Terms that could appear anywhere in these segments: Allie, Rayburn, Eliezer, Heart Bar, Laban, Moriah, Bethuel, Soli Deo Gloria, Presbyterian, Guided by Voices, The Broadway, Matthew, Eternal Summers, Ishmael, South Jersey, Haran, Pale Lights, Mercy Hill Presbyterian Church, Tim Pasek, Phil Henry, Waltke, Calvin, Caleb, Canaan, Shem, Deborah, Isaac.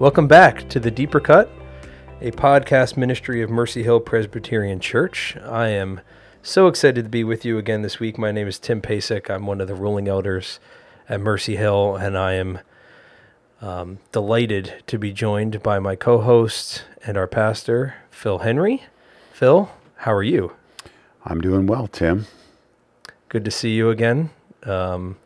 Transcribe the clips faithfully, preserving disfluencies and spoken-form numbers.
Welcome back to The Deeper Cut, a podcast ministry of Mercy Hill Presbyterian Church. I am so excited to be with you again this week. My name is Tim Pasek. I'm one of the ruling elders at Mercy Hill, and I am um, delighted to be joined by my co-host and our pastor, Phil Henry. Phil, how are you? I'm doing well, Tim. Good to see you again. Um,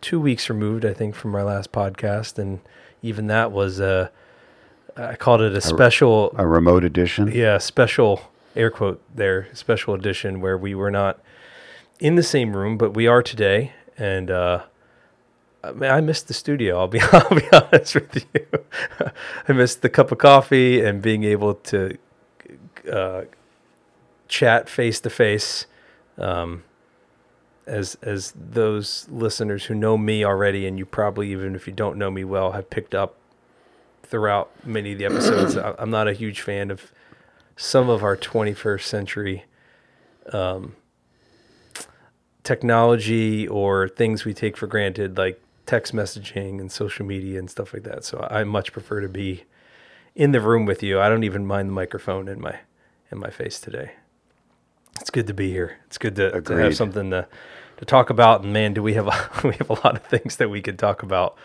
two weeks removed, I think, from our last podcast, and even that was a, I called it a special... A, a remote edition? Yeah, special, air quote there, special edition where we were not in the same room, but we are today. And uh, I, mean, I missed the studio, I'll be, I'll be honest with you. I missed the cup of coffee and being able to uh, chat face-to-face. Um, as as those listeners who know me already, and you probably, even if you don't know me well, have picked up throughout many of the episodes, I'm not a huge fan of some of our twenty-first century um, technology or things we take for granted, like text messaging and social media and stuff like that. So I much prefer to be in the room with you. I don't even mind the microphone in my in my face today. It's good to be here. It's good to, to have something to, to talk about. And man, do we have a, we have a lot of things that we could talk about.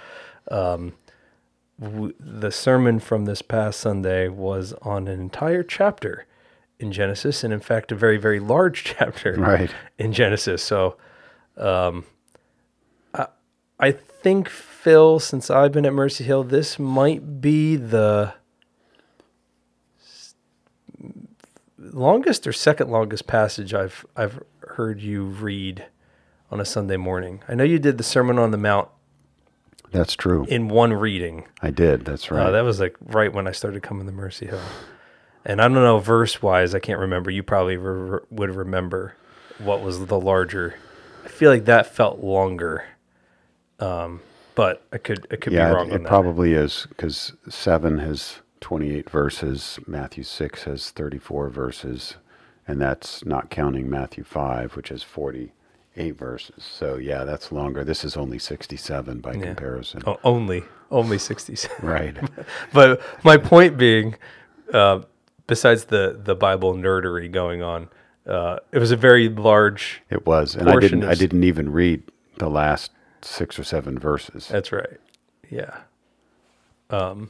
Um, w- the sermon from this past Sunday was on an entire chapter in Genesis, and in fact, a very, very large chapter right. in Genesis. So um, I, I think, Phil, since I've been at Mercy Hill, this might be the... longest or second longest passage I've I've heard you read on a Sunday morning. I know you did the Sermon on the Mount. That's true. In one reading. I did, that's right. Uh, that was like right when I started coming to Mercy Hill. And I don't know, verse-wise, I can't remember. You probably re- would remember what was the larger. I feel like that felt longer. Um, but I could I could yeah, be wrong it, on it that. It probably is, because seven has... twenty-eight verses, Matthew six has thirty-four verses, and that's not counting Matthew five, which has forty-eight verses. So yeah, that's longer. This is only sixty-seven by yeah. comparison. Oh, only, only sixty-seven. Right. But my point being, uh, besides the, the Bible nerdery going on, uh, it was a very large It was, and I didn't, of... I didn't even read the last six or seven verses. That's right. Yeah. Um.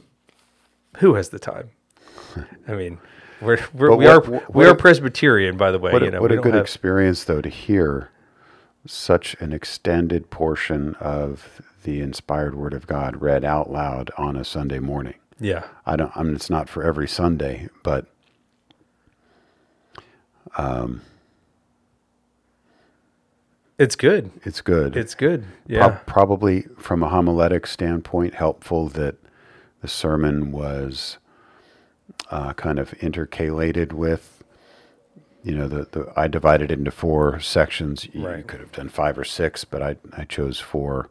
Who has the time? I mean, we're, we're, we what, are what, we are Presbyterian, by the way. What, you know, what a good have... experience, though, to hear such an extended portion of the inspired Word of God read out loud on a Sunday morning. Yeah, I don't. I mean, it's not for every Sunday, but um, it's good. It's good. It's good. Yeah, Pro- probably from a homiletic standpoint, helpful that the sermon was uh, kind of intercalated with, you know, the, the I divided it into four sections. You right. could have done five or six, but I, I chose four.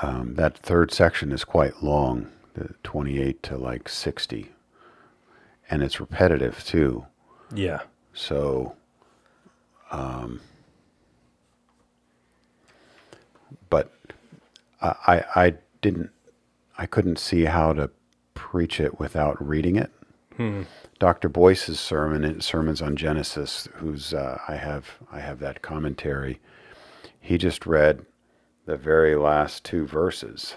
Um, that third section is quite long, the twenty-eight to like sixty. And it's repetitive too. Yeah. So, um, but I, I, I didn't, I couldn't see how to preach it without reading it. Hmm. Doctor Boyce's sermon and sermons on Genesis, who's uh, I have I have that commentary. He just read the very last two verses,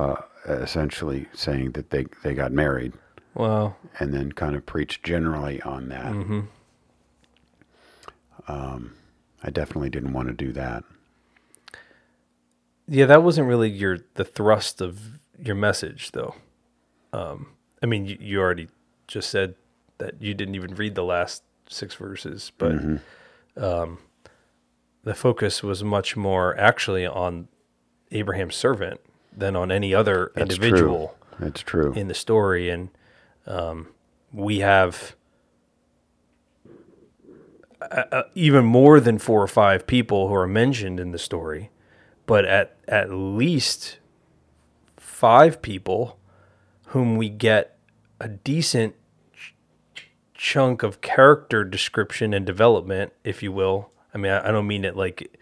uh, essentially saying that they, they got married. Wow! And then kind of preached generally on that. Mm-hmm. Um, I definitely didn't want to do that. Yeah, that wasn't really your the thrust of your message, though. Um, I mean, you, you already just said that you didn't even read the last six verses, but mm-hmm. um, the focus was much more actually on Abraham's servant than on any other That's individual. True. That's true. In the story, and um, we have uh, even more than four or five people who are mentioned in the story. But at, at least five people whom we get a decent ch- chunk of character description and development, if you will. I mean, I, I don't mean it like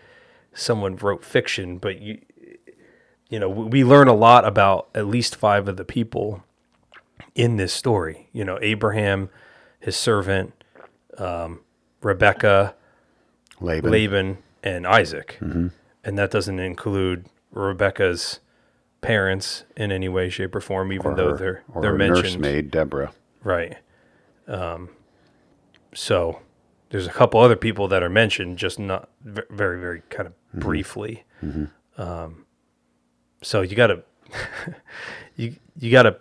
someone wrote fiction, but you, you know, we learn a lot about at least five of the people in this story. You know, Abraham, his servant, um, Rebecca, Laban. Laban, and Isaac. Mm-hmm. And that doesn't include Rebecca's parents in any way, shape, or form, even or though her, they're or they're her mentioned. Nursemaid, Deborah. Right. Um, so there's a couple other people that are mentioned, just not very, very kind of mm-hmm. briefly. Mm-hmm. Um, so you gotta you you gotta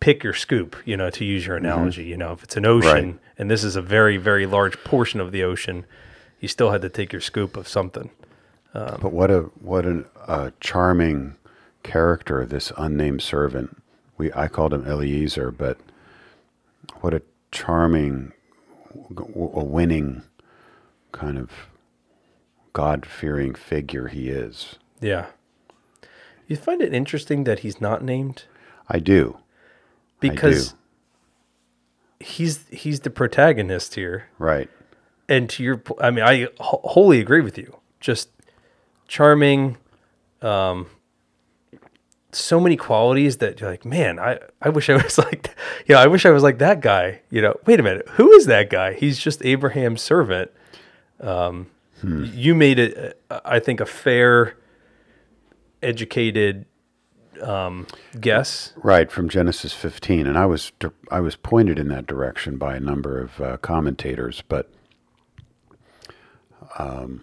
pick your scoop, you know, to use your analogy. Mm-hmm. You know, if it's an ocean, right. and this is a very, very large portion of the ocean, you still had to take your scoop of something. Um, but what a what a uh, charming character, this unnamed servant. We I called him Eliezer, but what a charming, a winning kind of God-fearing figure he is. Yeah. You find it interesting that he's not named? I do. Because I do. he's he's the protagonist here. Right. And to your point, I mean, I wholly agree with you. Just charming, um, so many qualities that you're like, man, I, I wish I was like, that. You know, I wish I was like that guy. You know, wait a minute, who is that guy? He's just Abraham's servant. Um, hmm. You made it, I think, a fair, educated um, guess, right, from Genesis fifteen, and I was I was pointed in that direction by a number of uh, commentators, but. Um,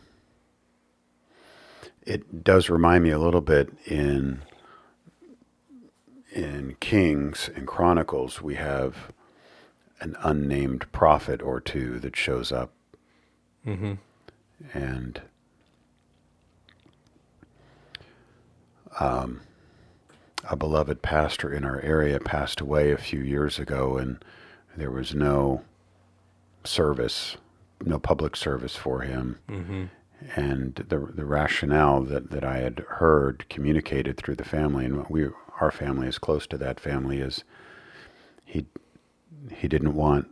it does remind me a little bit in in Kings and Chronicles, we have an unnamed prophet or two that shows up, mm-hmm. and um, a beloved pastor in our area passed away a few years ago, and there was no service. No public service for him, mm-hmm. and the the rationale that, that I had heard communicated through the family, and we our family is close to that family, is he he didn't want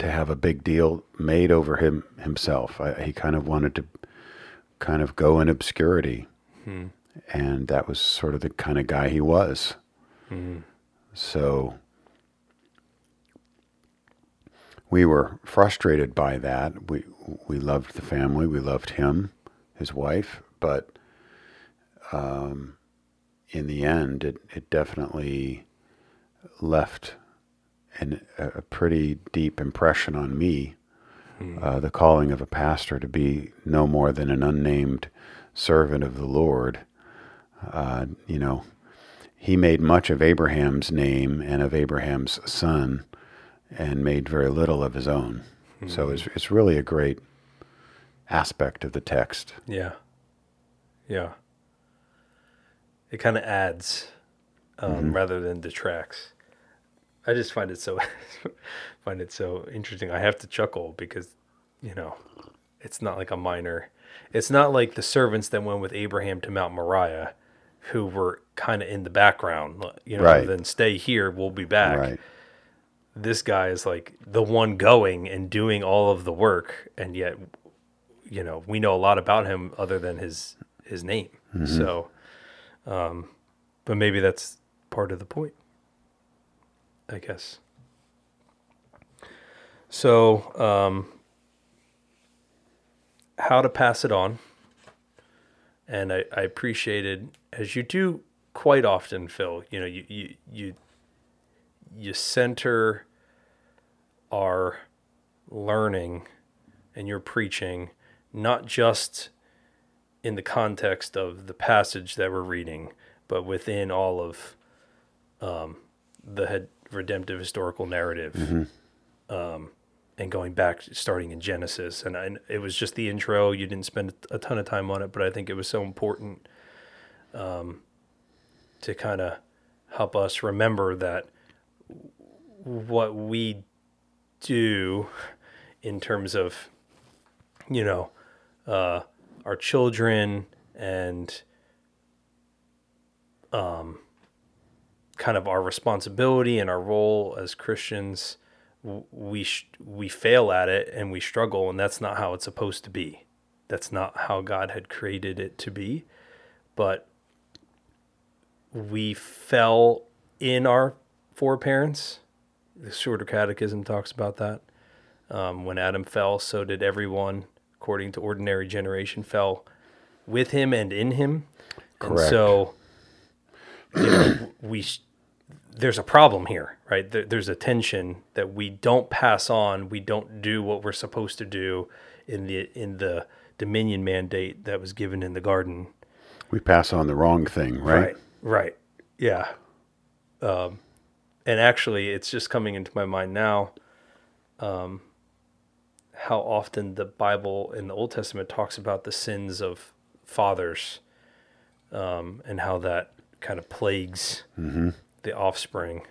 to have a big deal made over him himself. I, he kind of wanted to kind of go in obscurity, mm-hmm. and that was sort of the kind of guy he was. Mm-hmm. So. We were frustrated by that. We we loved the family. We loved him, his wife. But um, in the end, it, it definitely left an, a pretty deep impression on me, mm. uh, the calling of a pastor to be no more than an unnamed servant of the Lord. Uh, you know, he made much of Abraham's name and of Abraham's son, and made very little of his own. Mm-hmm. So it's it's really a great aspect of the text. Yeah. Yeah. It kind of adds um, mm-hmm. rather than detracts. I just find it so find it so interesting. I have to chuckle because, you know, it's not like a minor. It's not like the servants that went with Abraham to Mount Moriah who were kind of in the background, you know, right. then stay here, we'll be back. Right. This guy is like the one going and doing all of the work, and yet, you know, we know a lot about him other than his his name. Mm-hmm. So, um, but maybe that's part of the point, I guess. So, um, how to pass it on. And I, I appreciated, as you do quite often, Phil, you know, you, you, you, you center our learning and your preaching not just in the context of the passage that we're reading, but within all of um, the redemptive historical narrative, mm-hmm. um, and going back, starting in Genesis. And I, it was just the intro. You didn't spend a ton of time on it, but I think it was so important um, to kind of help us remember that what we do in terms of, you know, uh, our children and um, kind of our responsibility and our role as Christians, we sh- we fail at it and we struggle, and that's not how it's supposed to be. that's not how God had created it to be. But we fell in our foreparents. The Shorter Catechism talks about that. Um, when Adam fell, so did everyone, according to ordinary generation, fell with him and in him. Correct. And so you know, we there's a problem here, right? There, there's a tension that we don't pass on. We don't do what we're supposed to do in the in the dominion mandate that was given in the garden. We pass on the wrong thing, right? Right. Right. Yeah. Um, and actually, it's just coming into my mind now um, how often the Bible in the Old Testament talks about the sins of fathers um, and how that kind of plagues mm-hmm. the offspring.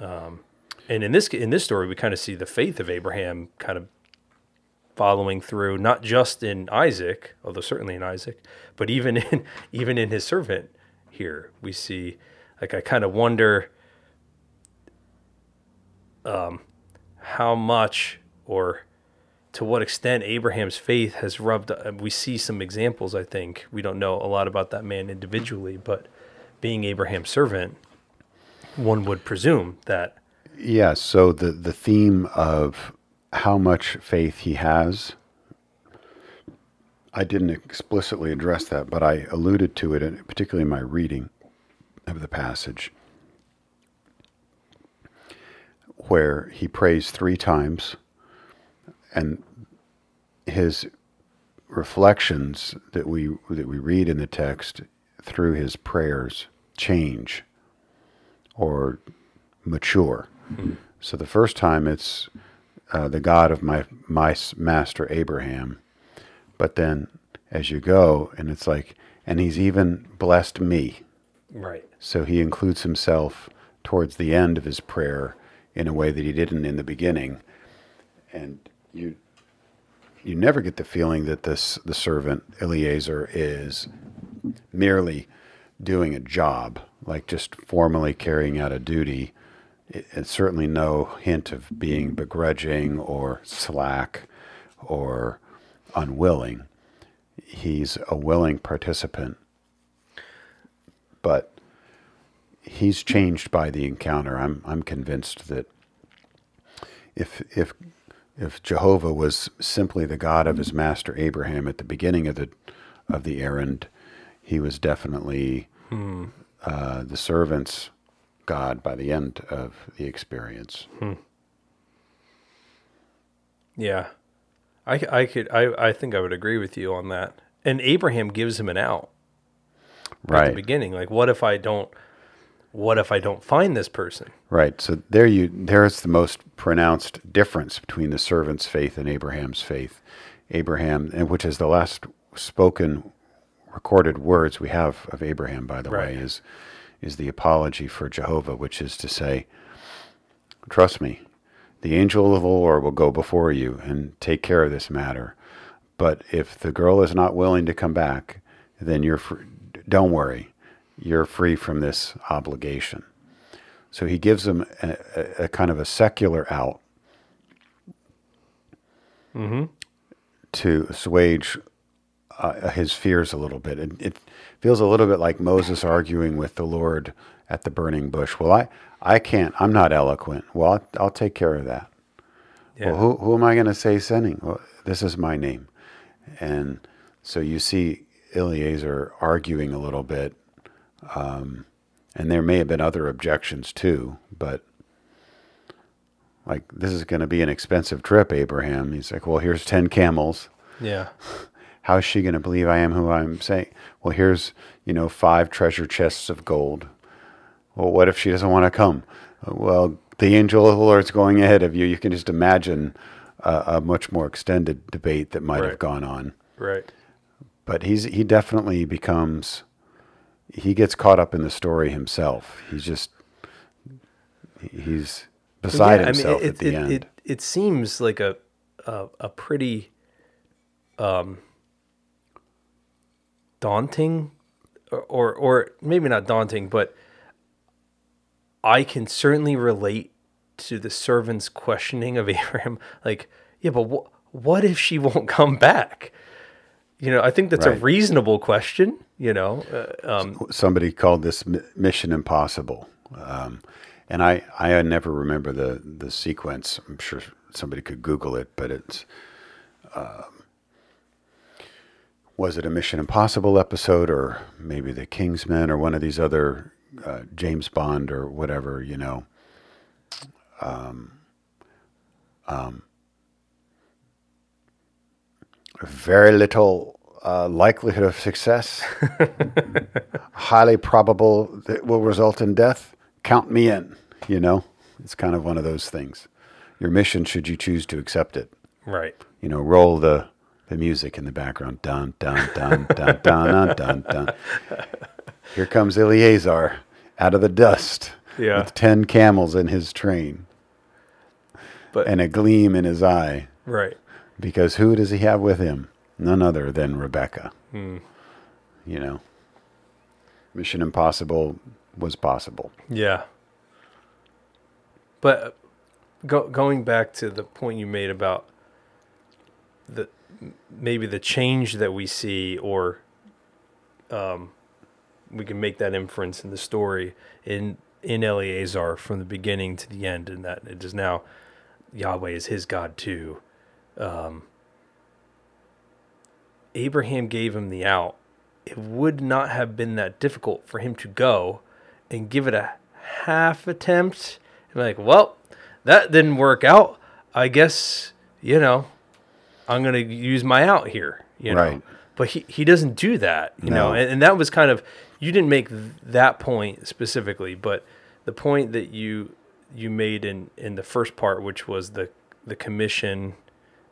Um, and in this in this story, we kind of see the faith of Abraham kind of following through, not just in Isaac, although certainly in Isaac, but even in even in his servant. Here we see, like, I kind of wonder um, how much or to what extent Abraham's faith has rubbed. We see some examples, I think. We don't know a lot about that man individually, but being Abraham's servant, one would presume that. Yeah, so the, the theme of how much faith he has, I didn't explicitly address that, but I alluded to it, in, particularly in my reading of the passage, where he prays three times, and his reflections that we that we read in the text through his prayers change or mature. Mm-hmm. So the first time it's uh, the God of my my master Abraham. But then as you go, and it's like, and he's even blessed me. Right. So he includes himself towards the end of his prayer in a way that he didn't in the beginning. And you you never get the feeling that this the servant, Eliezer, is merely doing a job, like just formally carrying out a duty. It's certainly no hint of being begrudging or slack or unwilling. He's a willing participant, but he's changed by the encounter. I'm I'm convinced that if if if Jehovah was simply the God of his master Abraham at the beginning of the of the errand, he was definitely hmm. uh, the servant's God by the end of the experience. Hmm. Yeah. I, I could I, I think I would agree with you on that. And Abraham gives him an out right at the beginning. Like, what if I don't? What if I don't find this person? Right. So there you there is the most pronounced difference between the servant's faith and Abraham's faith. Abraham, and which is the last spoken, recorded words we have of Abraham, by the right. way, is is the apology for Jehovah, which is to say, trust me. The angel of the Lord will go before you and take care of this matter. But if the girl is not willing to come back, then you're free. Don't worry. You're free from this obligation. So he gives him a, a, a kind of a secular out mm-hmm. to assuage uh, his fears a little bit. It, it feels a little bit like Moses arguing with the Lord at the burning bush. Well, I, I can't, I'm not eloquent. Well, I'll, I'll take care of that. Yeah. Well, who, who am I going to say sending? Well, this is my name. And so you see Eliezer arguing a little bit. Um, and there may have been other objections too, but like, this is going to be an expensive trip, Abraham. He's like, well, here's ten camels. Yeah. How is she going to believe I am who I'm saying? Well, here's, you know, five treasure chests of gold. Well, what if she doesn't want to come? Well, the angel of the Lord's going ahead of you. You can just imagine uh, a much more extended debate that might right. have gone on. Right. But he's he definitely becomes, he gets caught up in the story himself. He's just, he's beside yeah, himself I mean, it, at the it, end. It, it seems like a a, a pretty um, daunting, or, or or maybe not daunting, but I can certainly relate to the servant's questioning of Abraham. Like, yeah, but wh- what if she won't come back? You know, I think that's right. a reasonable question, you know. Uh, um, Somebody called this Mission Impossible. Um, and I, I never remember the, the sequence. I'm sure somebody could Google it, but it's... Uh, was it a Mission Impossible episode or maybe the Kingsman or one of these other uh, James Bond or whatever, you know? Um, um, very little uh, likelihood of success. Highly probable that it will result in death. Count me in, you know? It's kind of one of those things. Your mission, should you choose to accept it. Right. You know, roll the, the music in the background. Dun, dun, dun, dun, dun, dun, dun. Here comes Eliezer out of the dust yeah. with ten camels in his train but, and a gleam in his eye. Right. Because who does he have with him? None other than Rebecca. Mm. You know, Mission Impossible was possible. Yeah. But go, going back to the point you made about the maybe the change that we see, or um, we can make that inference in the story in in Eliezer from the beginning to the end, and that it is now Yahweh is his God too. Um, Abraham gave him the out. It would not have been that difficult for him to go and give it a half attempt and be like, well, that didn't work out. I guess, you know, I'm going to use my out here, you know, right. But he, he doesn't do that, you no. know, and, and that was kind of, you didn't make that point specifically, but the point that you, you made in, in the first part, which was the, the commission.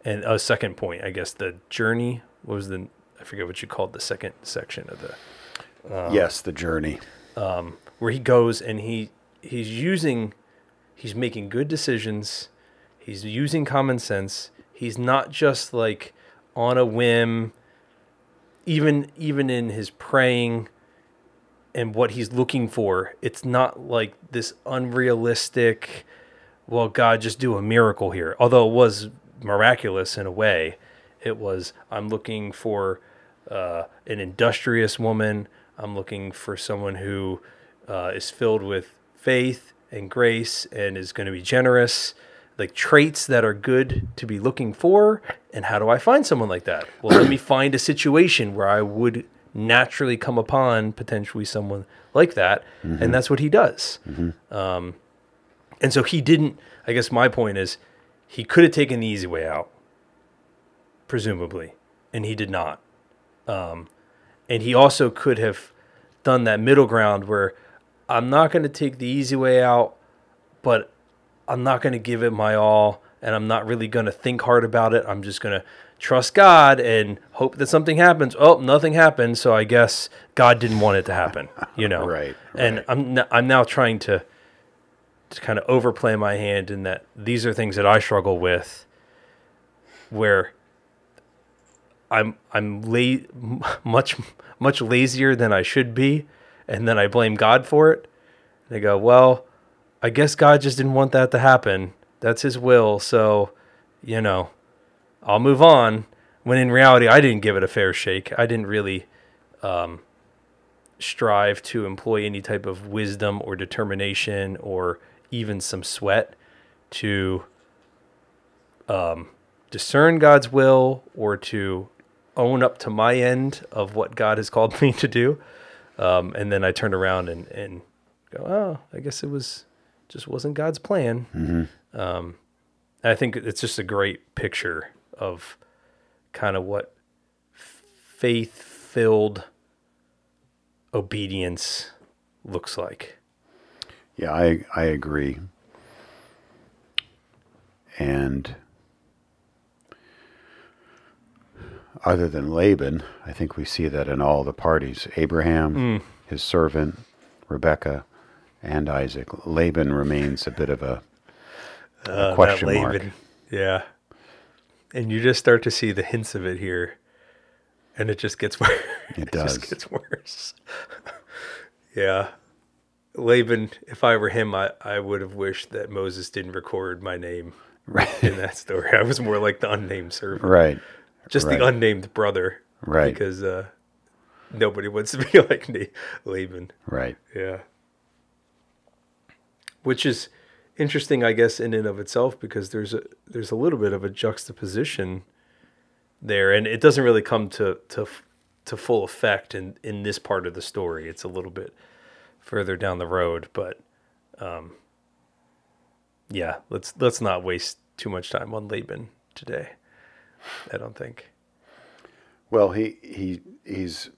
And a second point, I guess, the journey, what was the, I forget what you called the second section of the... Um, yes, the journey. Um, where he goes and he he's using, he's making good decisions, he's using common sense, he's not just like on a whim, even even in his praying and what he's looking for, it's not like this unrealistic, well, God, just do a miracle here, although it was miraculous in a way. It was, I'm looking for uh, an industrious woman. I'm looking for someone who uh, is filled with faith and grace and is going to be generous, like traits that are good to be looking for. And how do I find someone like that? Well, let me find a situation where I would naturally come upon potentially someone like that. Mm-hmm. And that's what he does. Mm-hmm. Um, and so he didn't, I guess my point is, he could have taken the easy way out, presumably, and he did not. Um, and he also could have done that middle ground where I'm not going to take the easy way out, but I'm not going to give it my all, and I'm not really going to think hard about it. I'm just going to trust God and hope that something happens. Oh, nothing happened, so I guess God didn't want it to happen, you know? Right, right. And I'm n- I'm now trying to... to kind of overplay my hand in that these are things that I struggle with where I'm I'm la- much much lazier than I should be, and then I blame God for it. And I go, well, I guess God just didn't want that to happen. That's his will, so, you know, I'll move on. When in reality, I didn't give it a fair shake. I didn't really um, strive to employ any type of wisdom or determination or even some sweat to um, discern God's will or to own up to my end of what God has called me to do. Um, and then I turn around and, and go, oh, I guess it was just wasn't God's plan. Mm-hmm. Um, I think it's just a great picture of kind of what faith-filled obedience looks like. Yeah, I I agree. And other than Laban, I think we see that in all the parties. Abraham, mm. his servant, Rebecca, and Isaac. Laban remains a bit of a, a uh, question mark. Yeah. And you just start to see the hints of it here. And it just gets worse. It, it does. Just gets worse. Yeah. Laban, if I were him, I, I would have wished that Moses didn't record my name right. in that story. I was more like the unnamed servant. Right. Just right. the unnamed brother Right. Because uh, nobody wants to be like Laban. Right. Yeah. Which is interesting, I guess, in and of itself, because there's a, there's a little bit of a juxtaposition there, and it doesn't really come to to to full effect in, in this part of the story. It's a little bit further down the road, but um, yeah, let's let's not waste too much time on Laban today, I don't think. Well, he he he's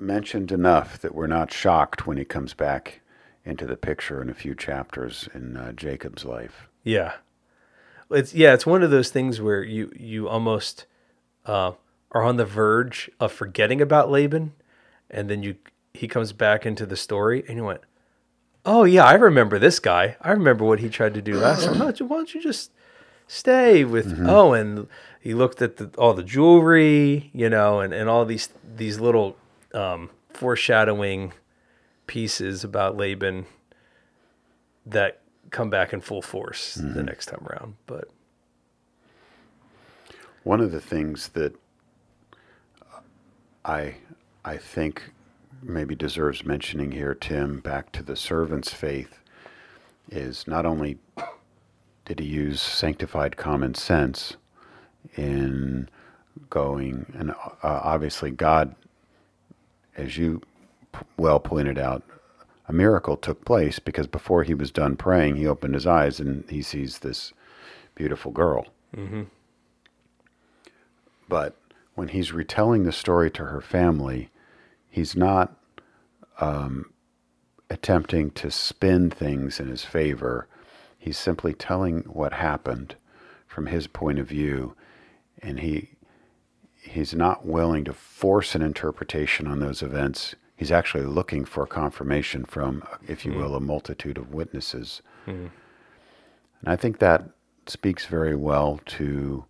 mentioned enough that we're not shocked when he comes back into the picture in a few chapters in uh, Jacob's life. Yeah, it's yeah, it's one of those things where you you almost uh, are on the verge of forgetting about Laban, and then you he comes back into the story, and you went, "Oh yeah, I remember this guy. I remember what he tried to do last time. Why don't you just stay with?" Mm-hmm. Oh, and he looked at the, all the jewelry, you know, and, and all these these little um, foreshadowing pieces about Laban that come back in full force mm-hmm. the next time around. But one of the things that I I think maybe deserves mentioning here, Tim, back to the servant's faith, is not only did he use sanctified common sense in going, and uh, obviously God, as you well pointed out, a miracle took place, because before he was done praying, he opened his eyes and he sees this beautiful girl. Mm-hmm. But when he's retelling the story to her family, he's not um, attempting to spin things in his favor. He's simply telling what happened from his point of view, and he he's not willing to force an interpretation on those events. He's actually looking for confirmation from, if you will, a multitude of witnesses. Mm. And I think that speaks very well to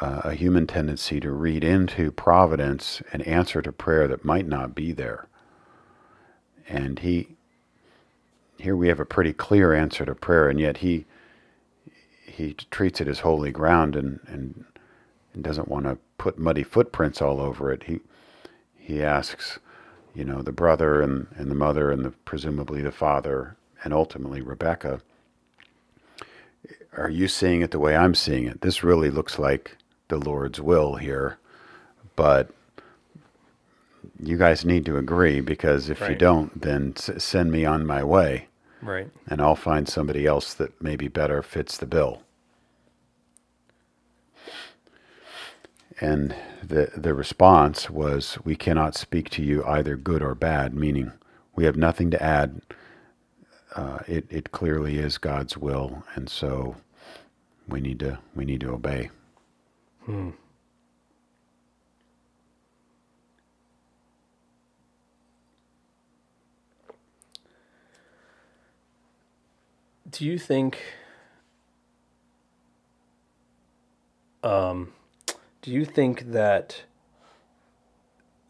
uh, a human tendency to read into providence an answer to prayer that might not be there. And he, here we have a pretty clear answer to prayer, and yet he he treats it as holy ground and, and, and doesn't want to put muddy footprints all over it. He, he asks... you know, the brother and, and the mother and the presumably the father and ultimately Rebecca, are you seeing it the way I'm seeing it? This really looks like the Lord's will here, but you guys need to agree, because if right. you don't, then s- send me on my way. Right. And I'll find somebody else that maybe better fits the bill. And the the response was, we cannot speak to you either good or bad, meaning we have nothing to add. Uh, it, it clearly is God's will, and so we need to we need to obey. Hmm. Do you think... Um. Do you think that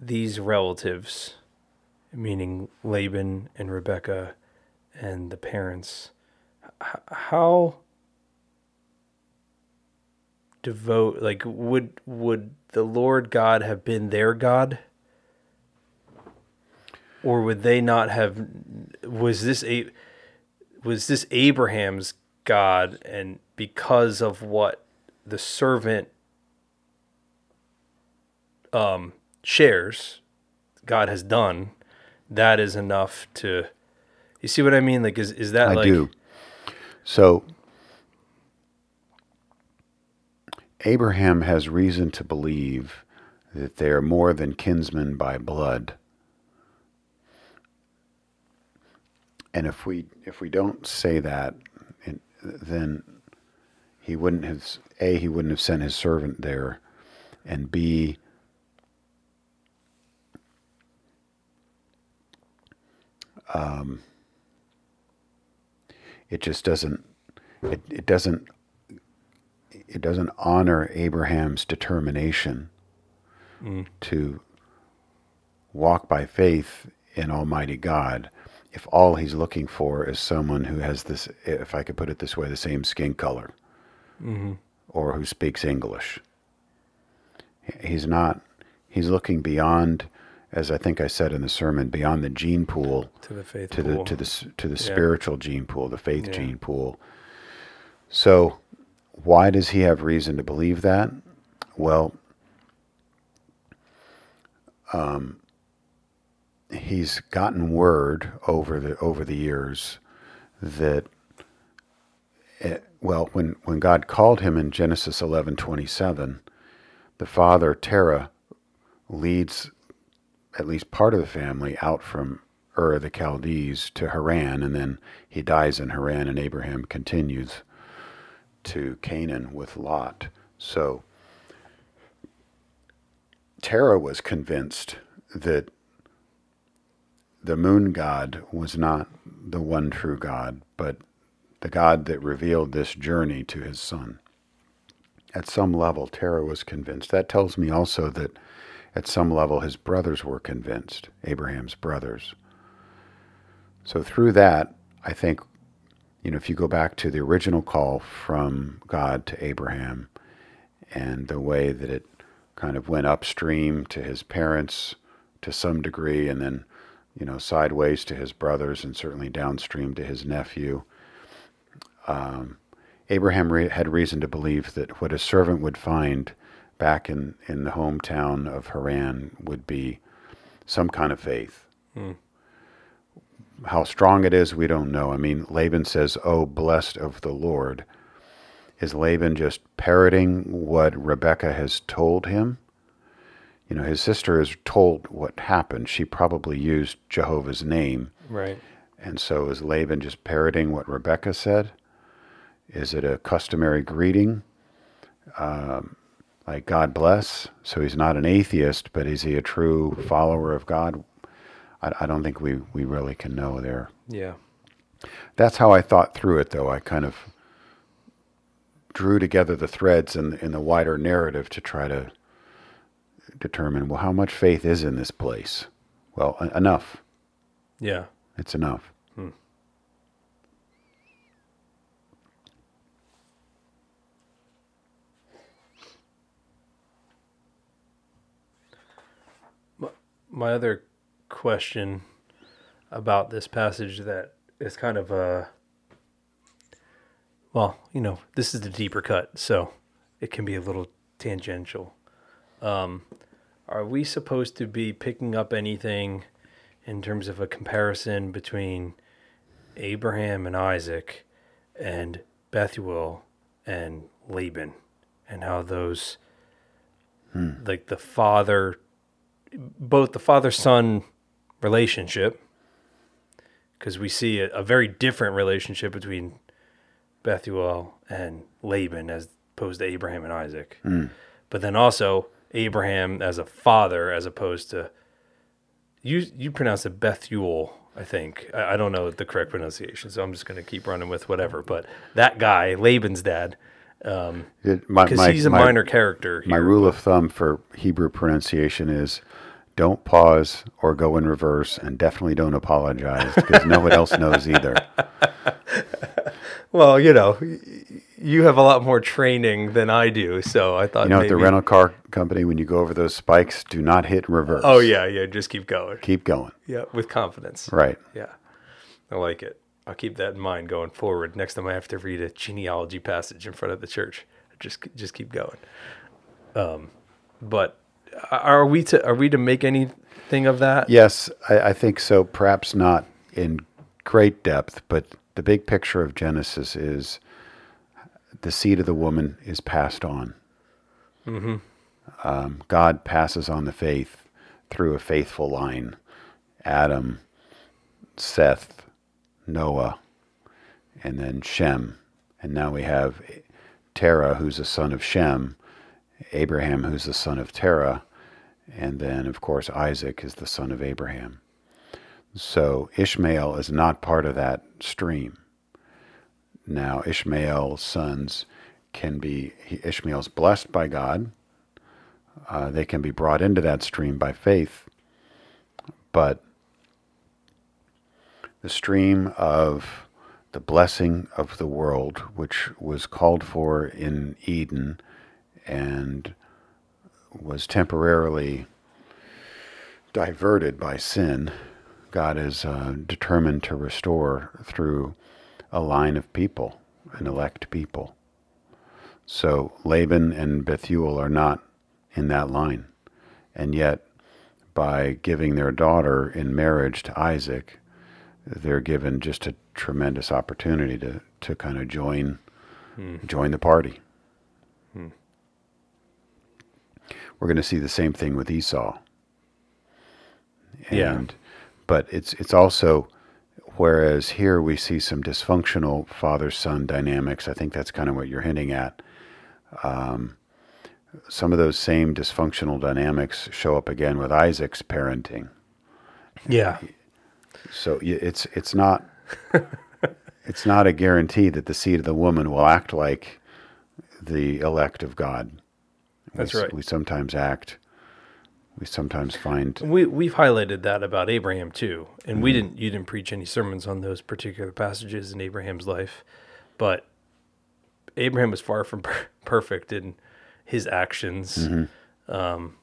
these relatives, meaning Laban and Rebecca and the parents, h- how devote, like, would would the Lord God have been their God? Or would they not have, was this a, was this Abraham's God, and because of what the servant Um, shares, God has done, that is enough to, you see what I mean? Like, is, is that I like... I do. So, Abraham has reason to believe that they are more than kinsmen by blood. And if we, if we don't say that, then he wouldn't have, A, he wouldn't have sent his servant there, and B, Um, it just doesn't, it, it doesn't, it doesn't honor Abraham's determination mm. to walk by faith in Almighty God, if all he's looking for is someone who has this, if I could put it this way, the same skin color mm-hmm. or who speaks English. He's not, he's looking beyond, as I think I said in the sermon, beyond the gene pool to the faith to pool. the to the to the yeah. spiritual gene pool, the faith yeah. gene pool. So why does he have reason to believe that? Well, um, he's gotten word over the over the years that it, well, when when God called him in Genesis eleven twenty-seven, the father Terah leads at least part of the family out from Ur of the Chaldees to Haran, and then he dies in Haran, and Abraham continues to Canaan with Lot. So Terah was convinced that the moon god was not the one true God, but the God that revealed this journey to his son. At some level, Terah was convinced. That tells me also that at some level, his brothers were convinced, Abraham's brothers. So through that, I think, you know, if you go back to the original call from God to Abraham and the way that it kind of went upstream to his parents to some degree, and then, you know, sideways to his brothers, and certainly downstream to his nephew, um, Abraham re- had reason to believe that what a servant would find back in, in the hometown of Haran would be some kind of faith. Hmm. How strong it is, we don't know. I mean, Laban says, "Oh, blessed of the Lord." Is Laban just parroting what Rebecca has told him? You know, his sister is told what happened. She probably used Jehovah's name. Right. And so is Laban just parroting what Rebecca said? Is it a customary greeting? Um, Like, God bless. So he's not an atheist, but is he a true follower of God? I, I don't think we, we really can know there. Yeah. That's how I thought through it, though. I kind of drew together the threads in, in the wider narrative to try to determine, well, how much faith is in this place? Well, en- enough. Yeah. It's enough. Hmm. My other question about this passage that is kind of a, well, you know, this is the deeper cut, so it can be a little tangential. Um, are we supposed to be picking up anything in terms of a comparison between Abraham and Isaac and Bethuel and Laban, and how those, hmm. like the father... both the father-son relationship, because we see a, a very different relationship between Bethuel and Laban as opposed to Abraham and Isaac. Mm. But then also Abraham as a father as opposed to... You you pronounce it Bethuel, I think. I, I don't know the correct pronunciation, so I'm just going to keep running with whatever. But that guy, Laban's dad... Um, because he's a my, minor character here. My rule of thumb for Hebrew pronunciation is don't pause or go in reverse, and definitely don't apologize, because no one else knows either. Well, you know, you have a lot more training than I do, so I thought, you know, maybe... at the rental car company, when you go over those spikes, do not hit reverse. Oh, yeah, yeah, just keep going. Keep going. Yeah, with confidence. Right. Yeah, I like it. I'll keep that in mind going forward. Next time I have to read a genealogy passage in front of the church, just just keep going. Um, but are we to are we to make anything of that? Yes, I, I think so. Perhaps not in great depth, but the big picture of Genesis is the seed of the woman is passed on. Mm-hmm. Um, God passes on the faith through a faithful line: Adam, Seth, Noah, and then Shem. And now we have Terah, who's the son of Shem, Abraham, who's the son of Terah, and then, of course, Isaac is the son of Abraham. So Ishmael is not part of that stream. Now, Ishmael's sons can be, Ishmael's blessed by God. Uh, they can be brought into that stream by faith, but the stream of the blessing of the world, which was called for in Eden and was temporarily diverted by sin, God is uh, determined to restore through a line of people, an elect people. So Laban and Bethuel are not in that line. And yet, by giving their daughter in marriage to Isaac, they're given just a tremendous opportunity to, to kind of join hmm. join the party. Hmm. We're going to see the same thing with Esau. And, yeah. But it's it's also, whereas here we see some dysfunctional father-son dynamics, I think that's kind of what you're hinting at. Um, some of those same dysfunctional dynamics show up again with Isaac's parenting. Yeah. So it's it's not it's not a guarantee that the seed of the woman will act like the elect of God. That's we, right. We sometimes act. We sometimes find we we've highlighted that about Abraham too, and mm-hmm. we didn't. You didn't preach any sermons on those particular passages in Abraham's life, but Abraham was far from per- perfect in his actions, mm-hmm. um,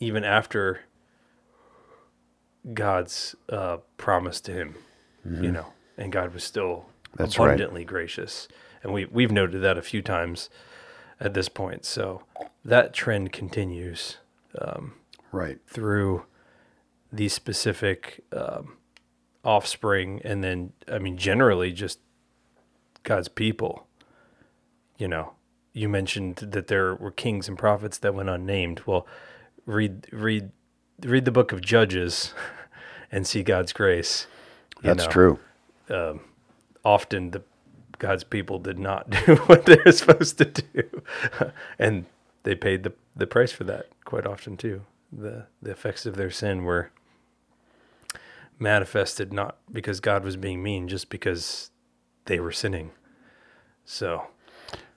even after God's uh, promise to him, mm-hmm. you know, and God was still That's abundantly right. gracious, and we we've noted that a few times at this point. So that trend continues. Um, Right. Through these specific um, offspring, and then, I mean, generally just God's people. You know, you mentioned that there were kings and prophets that went unnamed. Well, read read read the book of Judges and see God's grace. That's know. true. Um, often the God's people did not do what they were supposed to do, and they paid the the price for that quite often too. The the effects of their sin were manifested not because God was being mean, just because they were sinning. So,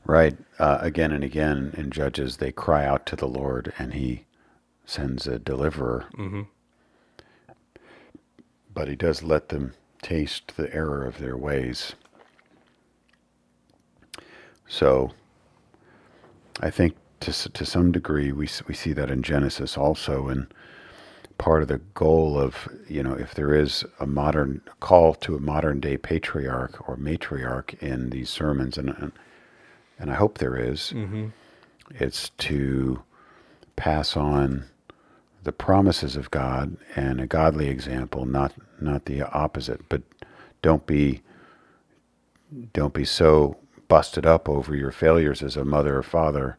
right. Uh, again and again in Judges, they cry out to the Lord and he sends a deliverer. Mm-hmm. But he does let them taste the error of their ways. So, I think To, to some degree, we we see that in Genesis also, and part of the goal of, you know, if there is a modern call to a modern day patriarch or matriarch in these sermons, and and I hope there is, mm-hmm. it's to pass on the promises of God and a godly example, not not the opposite. But don't be don't be so busted up over your failures as a mother or father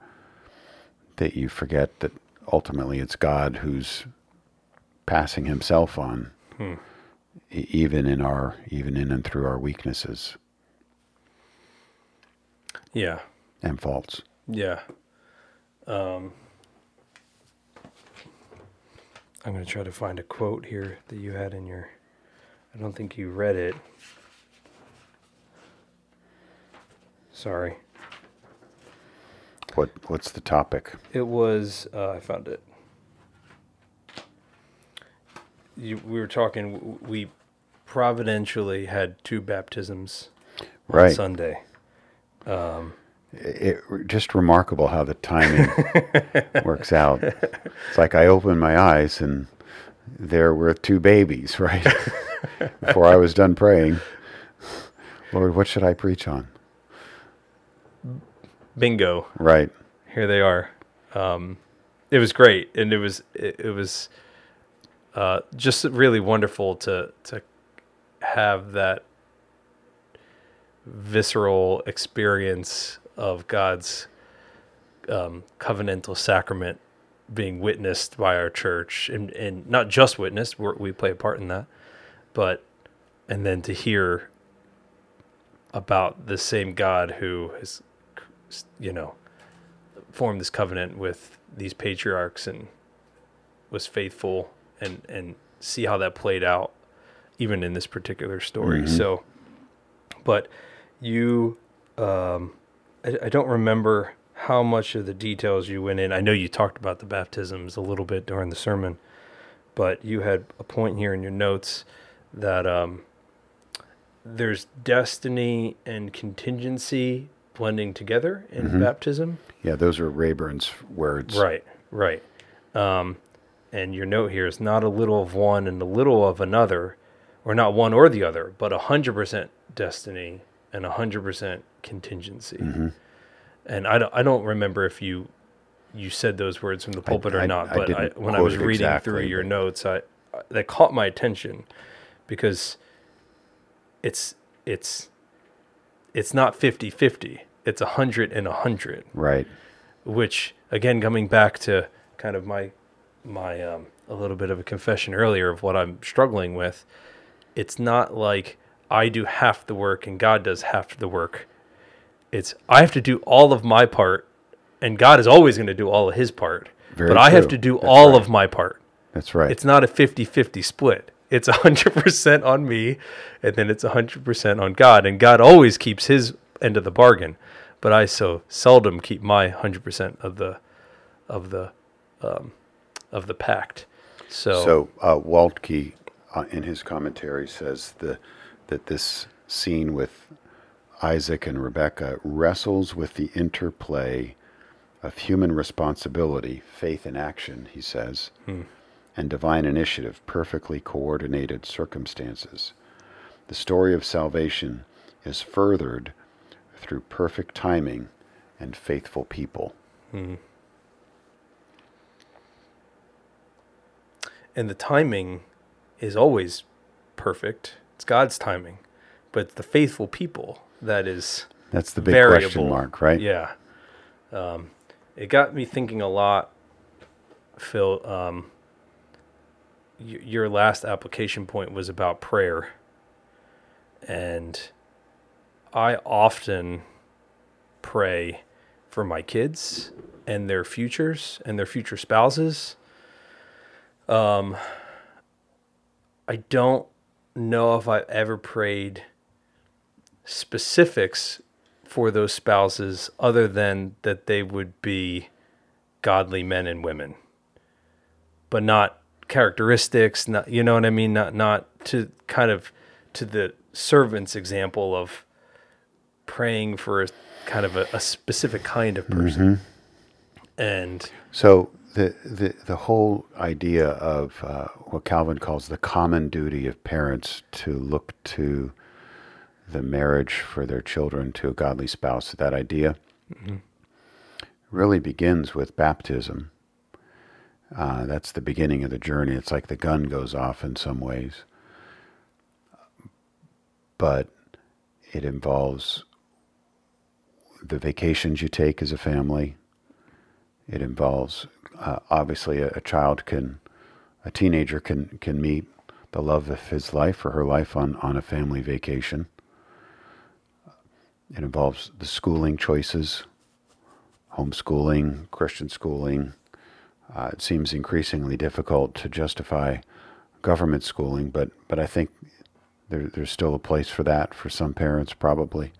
that you forget that ultimately it's God who's passing himself on, hmm. even in our, even in and through our weaknesses. Yeah. And faults. Yeah. Um, I'm going to try to find a quote here that you had in your, I don't think you read it. Sorry. What what's the topic? It was uh, I found it. You, we were talking. We providentially had two baptisms right. on Sunday. Um, it, it just remarkable how the timing works out. It's like I opened my eyes and there were two babies. Right before I was done praying, Lord, what should I preach on? Bingo. Right. Here they are. Um, it was great. And it was, it, it was, uh, just really wonderful to, to have that visceral experience of God's, um, covenantal sacrament being witnessed by our church, and, and not just witnessed, we're, we play a part in that, but, and then to hear about the same God who has, you know, formed this covenant with these patriarchs and was faithful, and, and see how that played out even in this particular story. Mm-hmm. So, but you, um, I, I don't remember how much of the details you went in. I know you talked about the baptisms a little bit during the sermon, but you had a point here in your notes that, um, there's destiny and contingency blending together in mm-hmm. baptism. Yeah, those are Rayburn's words. Right. Right. Um, and your note here is not a little of one and a little of another, or not one or the other, but one hundred percent destiny and one hundred percent contingency. Mm-hmm. And I don't, I don't remember if you you said those words from the pulpit I, or not, I, but I I, when I was reading exactly, through your notes, I, I that caught my attention because it's it's it's not fifty-fifty. It's one hundred and one hundred. Right. Which, again, coming back to kind of my, my um, a little bit of a confession earlier of what I'm struggling with, it's not like I do half the work and God does half the work. It's I have to do all of my part, and God is always going to do all of his part. Very but true. I have to do That's all right. of my part. That's right. It's not a fifty-fifty split. It's one hundred percent on me, and then it's one hundred percent on God, and God always keeps his end of the bargain. But I so seldom keep my one hundred percent of the of the um, of the pact. So, so uh, Waltke, uh, in his commentary, says the, that this scene with Isaac and Rebecca wrestles with the interplay of human responsibility, faith in action, he says, hmm. and divine initiative, perfectly coordinated circumstances. The story of salvation is furthered through perfect timing and faithful people. Mm-hmm. And the timing is always perfect. It's God's timing, but it's the faithful people that is that's the big variable. Question mark, right? Yeah. Um, it got me thinking a lot, Phil. Um, y- your last application point was about prayer, and I often pray for my kids and their futures and their future spouses. Um, I don't know if I've ever prayed specifics for those spouses other than that they would be godly men and women, but not characteristics, not, you know what I mean? Not, not to kind of to the servant's example of praying for a, kind of a, a specific kind of person. Mm-hmm. And so the, the the whole idea of uh, what Calvin calls the common duty of parents to look to the marriage for their children to a godly spouse, that idea mm-hmm. really begins with baptism. Uh, that's the beginning of the journey. It's like the gun goes off in some ways. But it involves the vacations you take as a family. It involves, uh, obviously, a, a child can, a teenager can, can meet the love of his life or her life on, on a family vacation. It involves the schooling choices, homeschooling, Christian schooling. Uh, it seems increasingly difficult to justify government schooling, but, but I think There, there's still a place for that for some parents probably,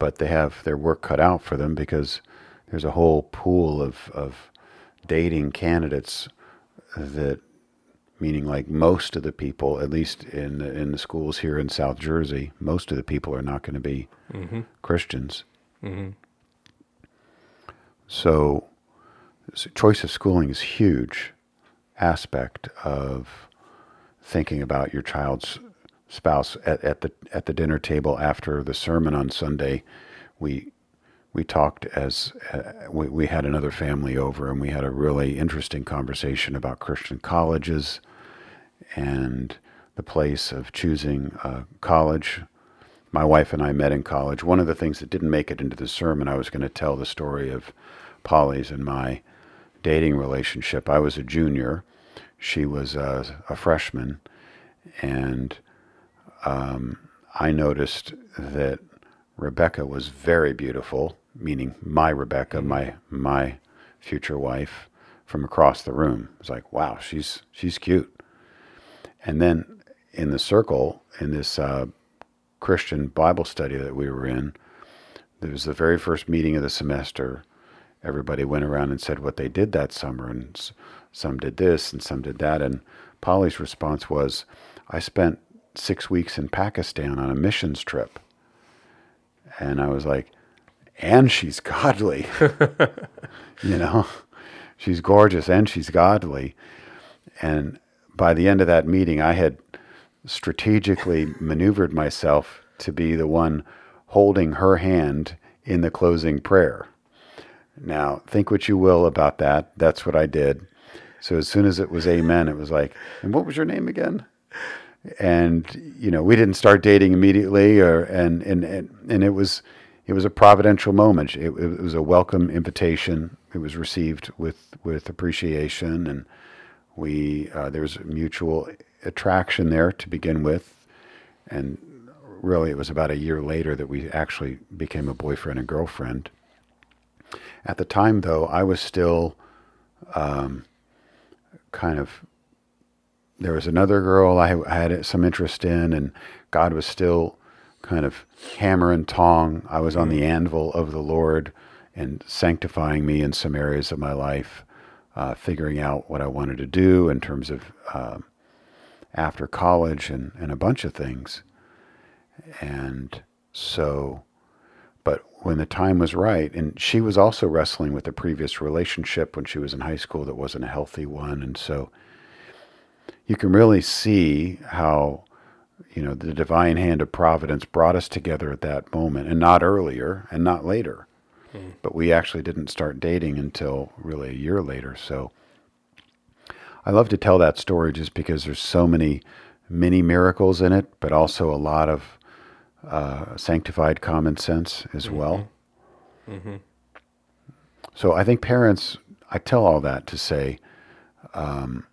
but they have their work cut out for them because there's a whole pool of, of dating candidates that, meaning like most of the people, at least in the, in the schools here in South Jersey, most of the people are not going to be mm-hmm. Christians. Mm-hmm. So, so choice of schooling is a huge aspect of thinking about your child's spouse at, at the at the dinner table after the sermon on Sunday. We we talked as uh, we we had another family over, and we had a really interesting conversation about Christian colleges and the place of choosing a college. My wife and I met in college. One of the things that didn't make it into the sermon, I was going to tell the story of Polly's and my dating relationship. I was a junior. She was a, a freshman, and Um, I noticed that Rebecca was very beautiful, meaning my Rebecca, my my future wife, from across the room. It's like, wow, she's she's cute. And then in the circle, in this uh, Christian Bible study that we were in, there was the very first meeting of the semester. Everybody went around and said what they did that summer, and some did this and some did that. And Polly's response was, I spent six weeks in Pakistan on a missions trip. And I was like, and she's godly. You know, She's gorgeous and she's godly. And by the end of that meeting, I had strategically maneuvered myself to be the one holding her hand in the closing prayer. Now, think what you will about that. That's what I did. So as soon as it was amen, it was like, and what was your name again? And, you know, we didn't start dating immediately, or and and, and, and it was it was a providential moment. It, it was a welcome invitation. It was received with, with appreciation, and we uh, there was mutual attraction there to begin with. And really, it was about a year later that we actually became a boyfriend and girlfriend. At the time, though, I was still um, kind of, there was another girl I had some interest in, and God was still kind of hammer and tong. I was on the anvil of the Lord and sanctifying me in some areas of my life, uh, figuring out what I wanted to do in terms of uh, after college and, and a bunch of things. And so, but when the time was right, and she was also wrestling with a previous relationship when she was in high school that wasn't a healthy one. And so you can really see how, you know, the divine hand of providence brought us together at that moment, and not earlier and not later. Mm. But we actually didn't start dating until really a year later. So I love to tell that story just because there's so many, many miracles in it, but also a lot of Uh, sanctified common sense as mm-hmm. well. Mm-hmm. So I think parents, I tell all that to say, um,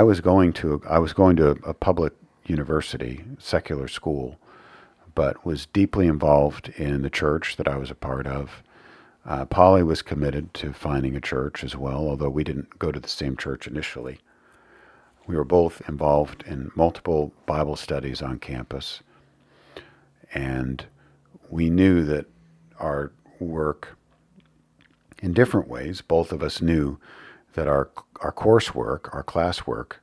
I was going to, I was going to a, a public university, secular school, but was deeply involved in the church that I was a part of. Uh, Polly was committed to finding a church as well, although we didn't go to the same church initially. We were both involved in multiple Bible studies on campus. And we knew that our work, in different ways, both of us knew that our our coursework, our classwork,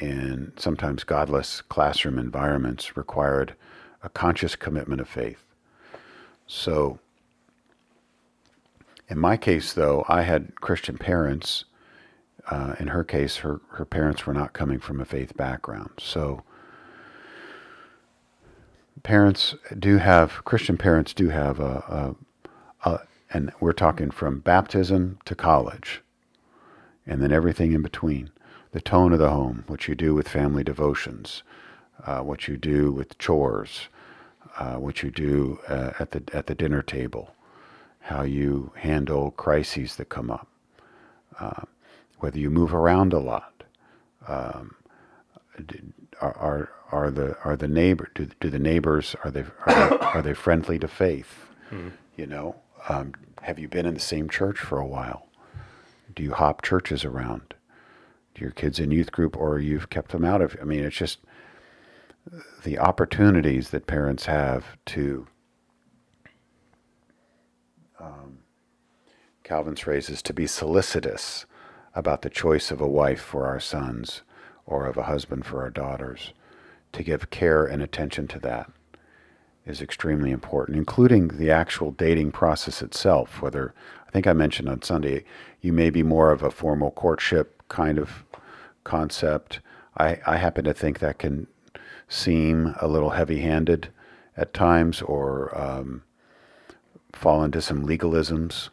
in sometimes godless classroom environments required a conscious commitment of faith. So, in my case, though, I had Christian parents. Uh, in her case, her, her parents were not coming from a faith background. So, parents do have, Christian parents do have a, a, a, and we're talking from baptism to college, and then everything in between. The tone of the home, what you do with family devotions, uh, what you do with chores, uh, what you do uh, at the at the dinner table, how you handle crises that come up, uh, whether you move around a lot. Um, did, Are, are are the are the neighbor do, do the neighbors are they are they, are they friendly to faith? Mm. You know, um, have you been in the same church for a while? Do you hop churches around? Do your kids in youth group, or you've kept them out of? I mean, it's just the opportunities that parents have to. Um, Calvin's phrase is to be solicitous about the choice of a wife for our sons, or of a husband for our daughters. To give care and attention to that is extremely important, including the actual dating process itself. Whether, I think I mentioned on Sunday, you may be more of a formal courtship kind of concept. I, I happen to think that can seem a little heavy-handed at times, or um, fall into some legalisms.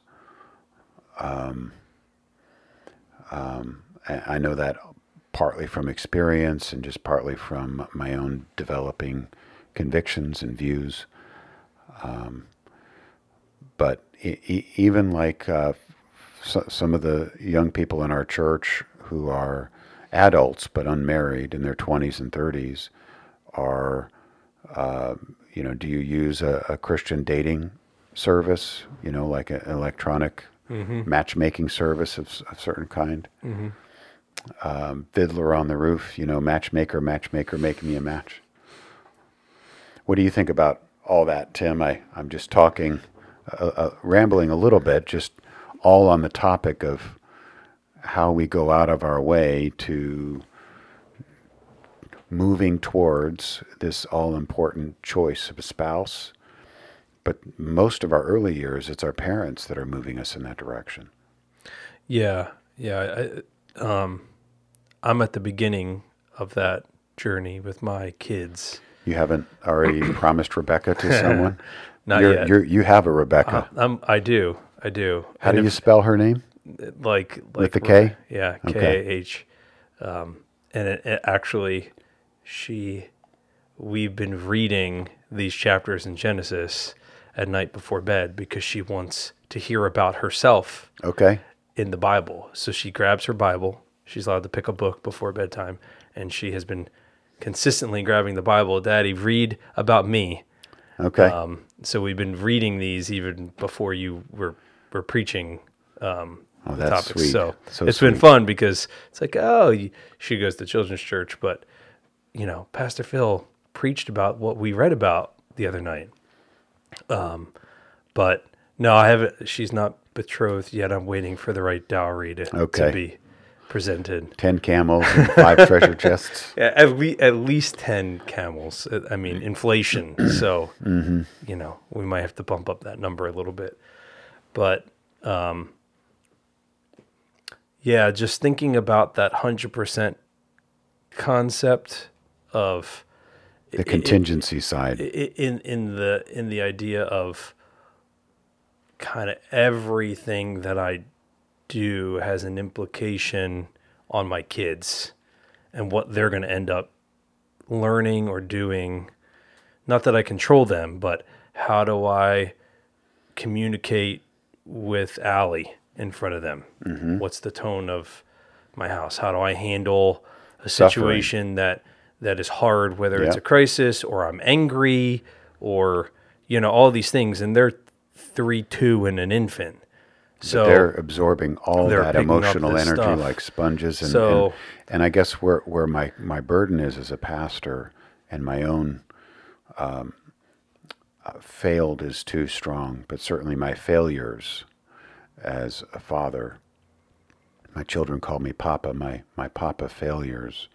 Um, um, I, I know that partly from experience and just partly from my own developing convictions and views. Um, but e- e- even like uh, so, some of the young people in our church who are adults but unmarried in their twenties and thirties are, uh, you know, do you use a, a Christian dating service, you know, like an electronic mm-hmm. matchmaking service of a certain kind? Mm-hmm. Um, Fiddler on the Roof, you know, matchmaker, matchmaker, make me a match. What do you think about all that, Tim? I, I'm just talking, uh, uh, rambling a little bit, just all on the topic of how we go out of our way to moving towards this all-important choice of a spouse. But most of our early years, it's our parents that are moving us in that direction. Yeah, Yeah, I, um, I'm at the beginning of that journey with my kids. You haven't already promised Rebecca to someone? Not you're, yet. You're, you have a Rebecca. Uh, um, I do. I do. How and do if, you spell her name? Like, like with the K? Yeah, K A H. Um, and it, it actually, she, we've been reading these chapters in Genesis at night before bed because she wants to hear about herself. Okay. In the Bible. So she grabs her Bible. She's allowed to pick a book before bedtime, and she has been consistently grabbing the Bible. Daddy, read about me. Okay. Um, so we've been reading these even before you were were preaching um, oh, the that's topics. Sweet. So, so it's sweet. Been fun because it's like, oh, you, she goes to children's church, but you know, Pastor Phil preached about what we read about the other night. Um, but no, I haven't. She's not betrothed yet. I'm waiting for the right dowry to, okay. to be presented. Ten camels and five treasure chests. Yeah, at, le- at least ten camels. I mean, inflation. So, mm-hmm. you know, we might have to bump up that number a little bit. But, um, yeah, just thinking about that one hundred percent concept of... The it, contingency it, side. In, in, the, in the idea of kind of everything that I... do has an implication on my kids and what they're going to end up learning or doing. Not that I control them, but how do I communicate with Allie in front of them? Mm-hmm. What's the tone of my house? How do I handle a situation Suffering. that that is hard, whether yeah. it's a crisis or I'm angry or, you know, all these things. And they're three, two, and an infant. So but they're absorbing all they're that emotional energy stuff. Like sponges. And, so, and, and I guess where, where my, my burden is as a pastor and my own um, uh, failed is too strong, but certainly my failures as a father, my children call me Papa, my, my Papa failures.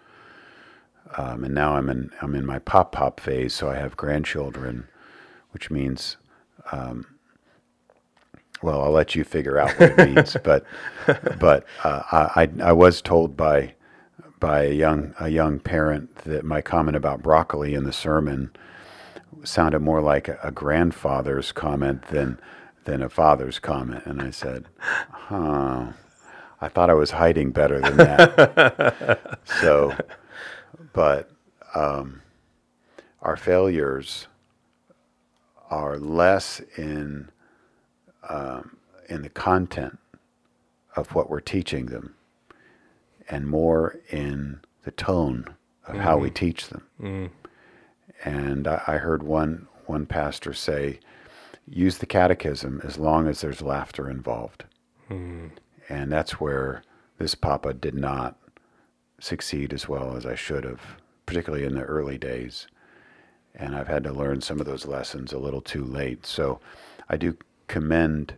Um, and now I'm in, I'm in my pop-pop phase, so I have grandchildren, which means... Um, Well, I'll let you figure out what it means, but but uh, I I was told by by a young a young parent that my comment about broccoli in the sermon sounded more like a, a grandfather's comment than than a father's comment, and I said, "Huh, I thought I was hiding better than that." So, but um, our failures are less in. Um, in the content of what we're teaching them and more in the tone of mm-hmm. how we teach them. Mm. And I, I heard one, one pastor say, use the catechism as long as there's laughter involved. Mm. And that's where this Papa did not succeed as well as I should have, particularly in the early days. And I've had to learn some of those lessons a little too late. So I do... commend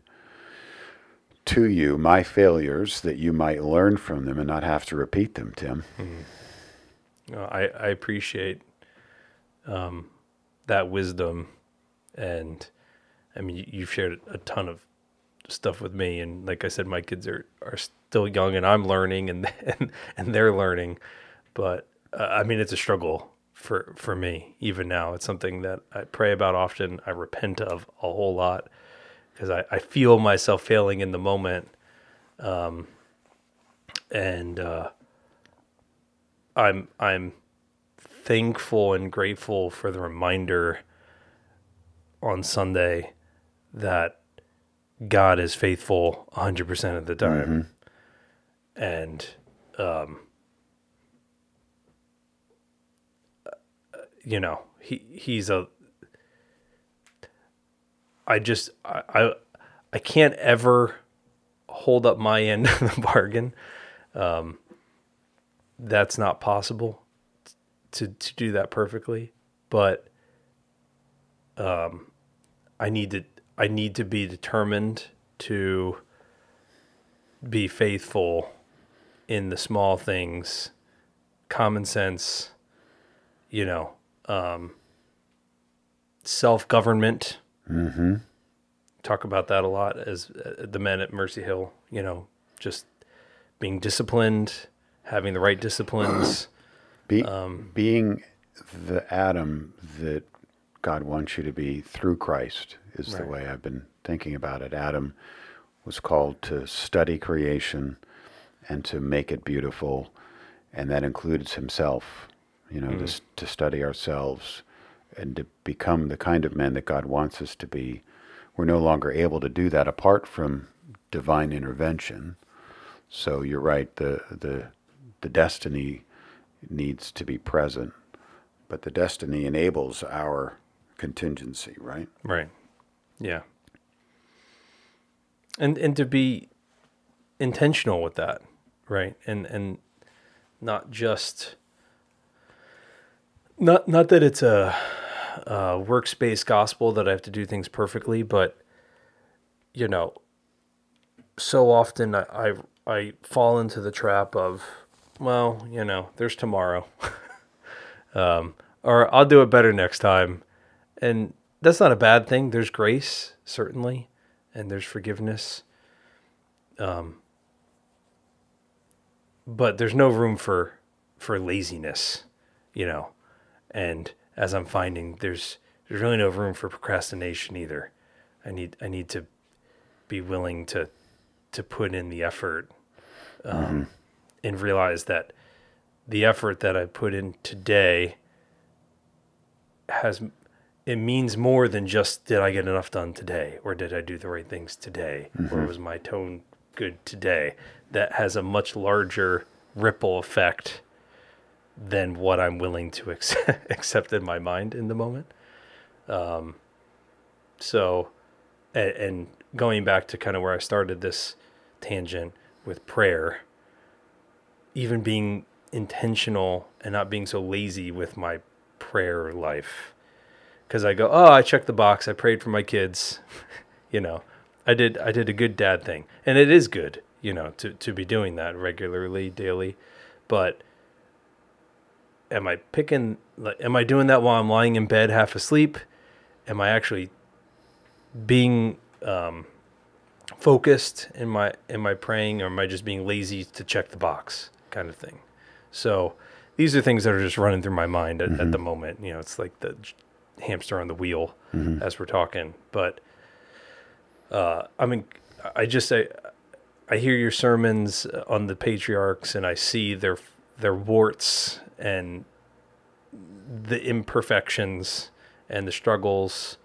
to you my failures that you might learn from them and not have to repeat them, Tim. Mm-hmm. No, I, I appreciate um, that wisdom. And I mean, you've shared a ton of stuff with me. And like I said, my kids are, are still young and I'm learning and, and, and they're learning. But uh, I mean, it's a struggle for, for me even now. It's something that I pray about often. I repent of a whole lot. Because I, I feel myself failing in the moment, um, and uh, I'm I'm thankful and grateful for the reminder on Sunday that God is faithful one hundred percent of the time, mm-hmm. and um, you know he he's a. I just, I, I, I can't ever hold up my end of the bargain. Um, that's not possible to, to do that perfectly, but, um, I need to, I need to be determined to be faithful in the small things, common sense, you know, um, self-government. Mm-hmm. Talk about that a lot as uh, the men at Mercy Hill, you know, just being disciplined, having the right disciplines. Be, um, being the Adam that God wants you to be through Christ is right. The way I've been thinking about it. Adam was called to study creation and to make it beautiful, and that includes himself, you know, mm-hmm. to, to study ourselves and to become the kind of men that God wants us to be. We're no longer able to do that apart from divine intervention. So you're right, the the the destiny needs to be present, but the destiny enables our contingency, right? Right. Yeah. And and to be intentional with that, right? And and not just not not that it's a, a workspace gospel that I have to do things perfectly, but you know, so often I I, I fall into the trap of, well, you know, there's tomorrow, um, or I'll do it better next time, and that's not a bad thing. There's grace, certainly. And there's forgiveness. Um, but there's no room for for laziness, you know. And as I'm finding, there's there's really no room for procrastination either. I need I need to be willing to to put in the effort um, mm-hmm. and realize that the effort that I put in today has... It means more than just, did I get enough done today? Or did I do the right things today? Mm-hmm. Or was my tone good today? That has a much larger ripple effect than what I'm willing to accept, accept in my mind in the moment. Um, so, and, and going back to kind of where I started this tangent with prayer, even being intentional and not being so lazy with my prayer life. Because I go, oh, I checked the box. I prayed for my kids. you know, I did I did a good dad thing. And it is good, you know, to, to be doing that regularly, daily. But am I picking, like, am I doing that while I'm lying in bed half asleep? Am I actually being um, focused in my, in my praying? Or am I just being lazy to check the box kind of thing? So these are things that are just running through my mind at, mm-hmm. at the moment. You know, it's like the... hamster on the wheel mm-hmm. as we're talking, but uh I mean I just I, I hear your sermons on the patriarchs and I see their their warts and the imperfections and the struggles,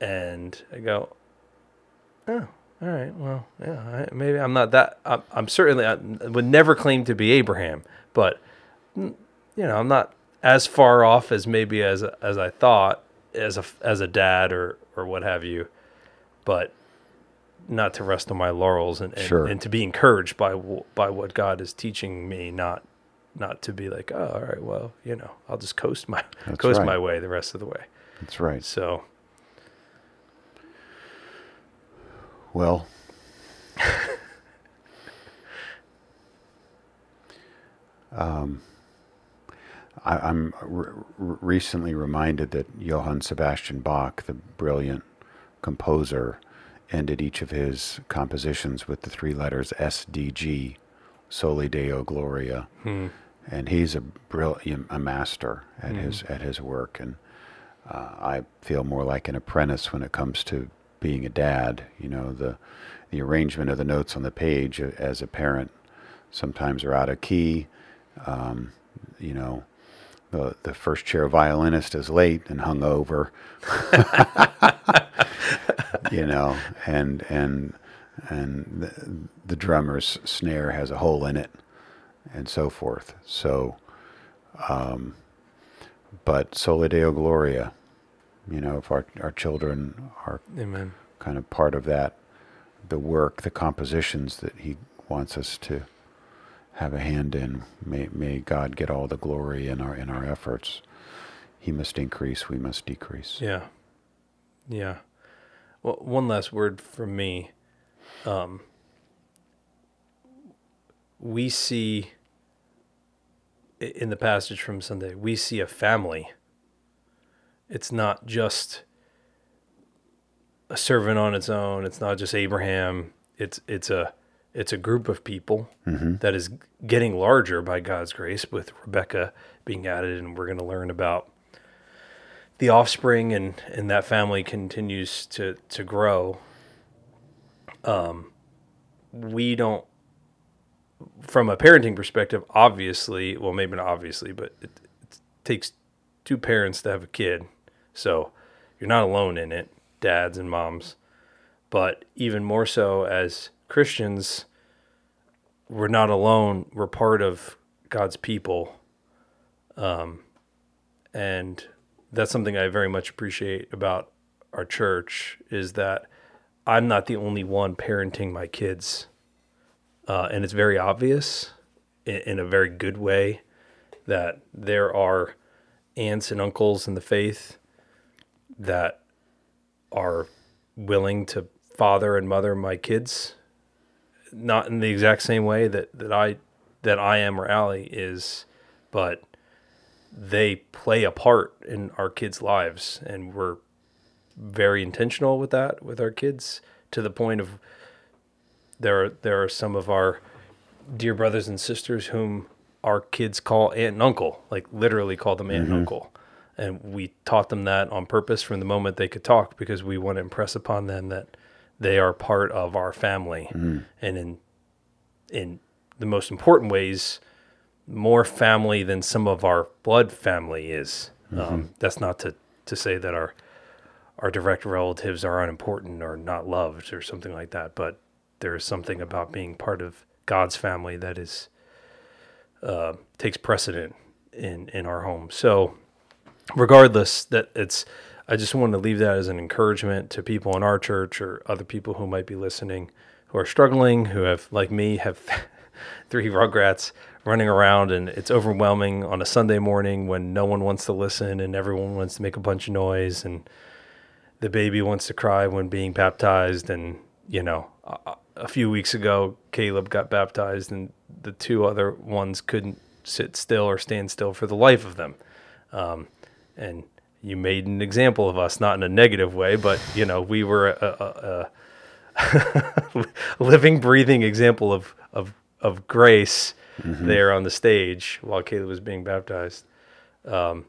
and I go, oh, all right, well, yeah, I, maybe I'm not that I'm, I'm certainly I would never claim to be Abraham, but you know, I'm not as far off as maybe as as I thought as a as a dad or or what have you, but not to rest on my laurels and and, sure. and to be encouraged by by what God is teaching me, not not to be like, oh, all right, well, you know, I'll just coast my That's coast right. my way the rest of the way. That's right. So, well, um. I'm re- recently reminded that Johann Sebastian Bach, the brilliant composer, ended each of his compositions with the three letters S D G, Soli Deo Gloria, hmm. and he's a brilliant a master at hmm. his at his work. And uh, I feel more like an apprentice when it comes to being a dad. You know, the the arrangement of the notes on the page as a parent sometimes are out of key. Um, you know. The, the first chair violinist is late and hung over, you know, and and and the, the drummer's snare has a hole in it, and so forth. So, um, but Soli Deo Gloria, you know, if our, our children are Amen. Kind of part of that, the work, the compositions that he wants us to have a hand in. May may God get all the glory in our in our efforts. He must increase, we must decrease. Yeah. Yeah. Well, one last word from me. Um, we see, in the passage from Sunday, we see a family. It's not just a servant on its own. It's not just Abraham. It's it's a It's a group of people mm-hmm. that is getting larger by God's grace, with Rebecca being added, and we're going to learn about the offspring, and, and that family continues to, to grow. Um, we don't, from a parenting perspective, obviously, well, maybe not obviously, but it, it takes two parents to have a kid. So you're not alone in it, dads and moms. But even more so as Christians, we're not alone. We're part of God's people. Um, and that's something I very much appreciate about our church, is that I'm not the only one parenting my kids. Uh, and it's very obvious in, in a very good way that there are aunts and uncles in the faith that are willing to father and mother my kids, not in the exact same way that, that I that I am or Allie is, but they play a part in our kids' lives, and we're very intentional with that with our kids, to the point of there are, there are some of our dear brothers and sisters whom our kids call aunt and uncle, like literally call them aunt mm-hmm. and uncle. And we taught them that on purpose from the moment they could talk, because we want to impress upon them that they are part of our family. Mm. And in in the most important ways, more family than some of our blood family is. Mm-hmm. Um, that's not to, to say that our our direct relatives are unimportant or not loved or something like that, but there is something about being part of God's family that is uh, takes precedent in, in our home. So regardless, that it's, I just want to leave that as an encouragement to people in our church or other people who might be listening, who are struggling, who have, like me, have three rugrats running around, and it's overwhelming on a Sunday morning when no one wants to listen and everyone wants to make a bunch of noise, and the baby wants to cry when being baptized. And, you know, a, a few weeks ago, Caleb got baptized, and the two other ones couldn't sit still or stand still for the life of them. Um, And you made an example of us, not in a negative way, but, you know, we were a, a, a living, breathing example of of, of grace mm-hmm. there on the stage while Caleb was being baptized. Um,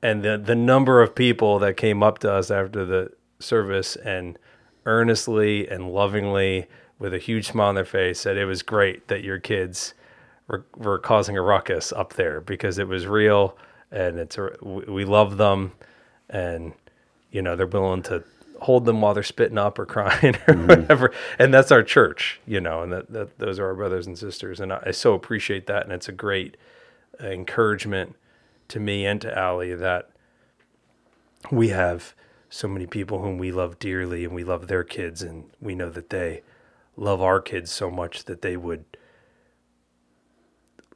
and the, the number of people that came up to us after the service and earnestly and lovingly, with a huge smile on their face, said it was great that your kids were, were causing a ruckus up there, because it was real. And it's a, we love them, and, you know, they're willing to hold them while they're spitting up or crying or mm-hmm. whatever. And that's our church, you know, and that, that those are our brothers and sisters. And I, I so appreciate that. And it's a great encouragement to me and to Allie that we have so many people whom we love dearly, and we love their kids, and we know that they love our kids so much that they would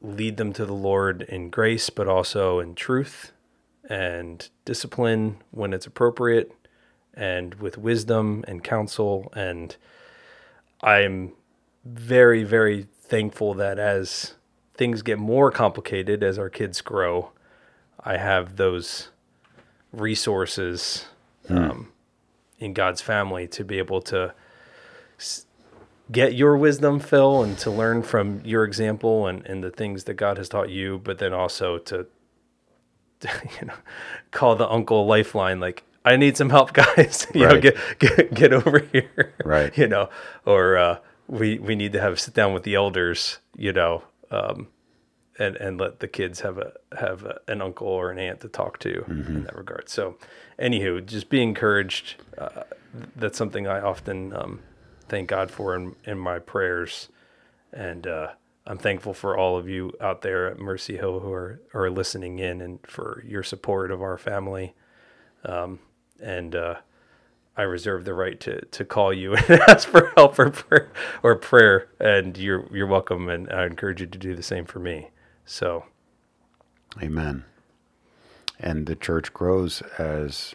lead them to the Lord in grace, but also in truth and discipline when it's appropriate, and with wisdom and counsel. And I'm very, very thankful that as things get more complicated, as our kids grow, I have those resources hmm. um, in God's family to be able to s- get your wisdom, Phil, and to learn from your example and, and the things that God has taught you, but then also to, to you know, call the uncle lifeline, like, I need some help, guys, you right. know, get, get, get over here, right. you know, or, uh, we, we need to have sit down with the elders, you know, um, and, and let the kids have a, have a, an uncle or an aunt to talk to mm-hmm. in that regard. So anywho, just be encouraged. Uh, that's something I often, um, thank God for in, in my prayers, and uh, I'm thankful for all of you out there at Mercy Hill who are, are listening in, and for your support of our family. Um, and uh, I reserve the right to, to call you and ask for help or prayer, or prayer, and you're you're welcome, and I encourage you to do the same for me. So, amen. And the church grows as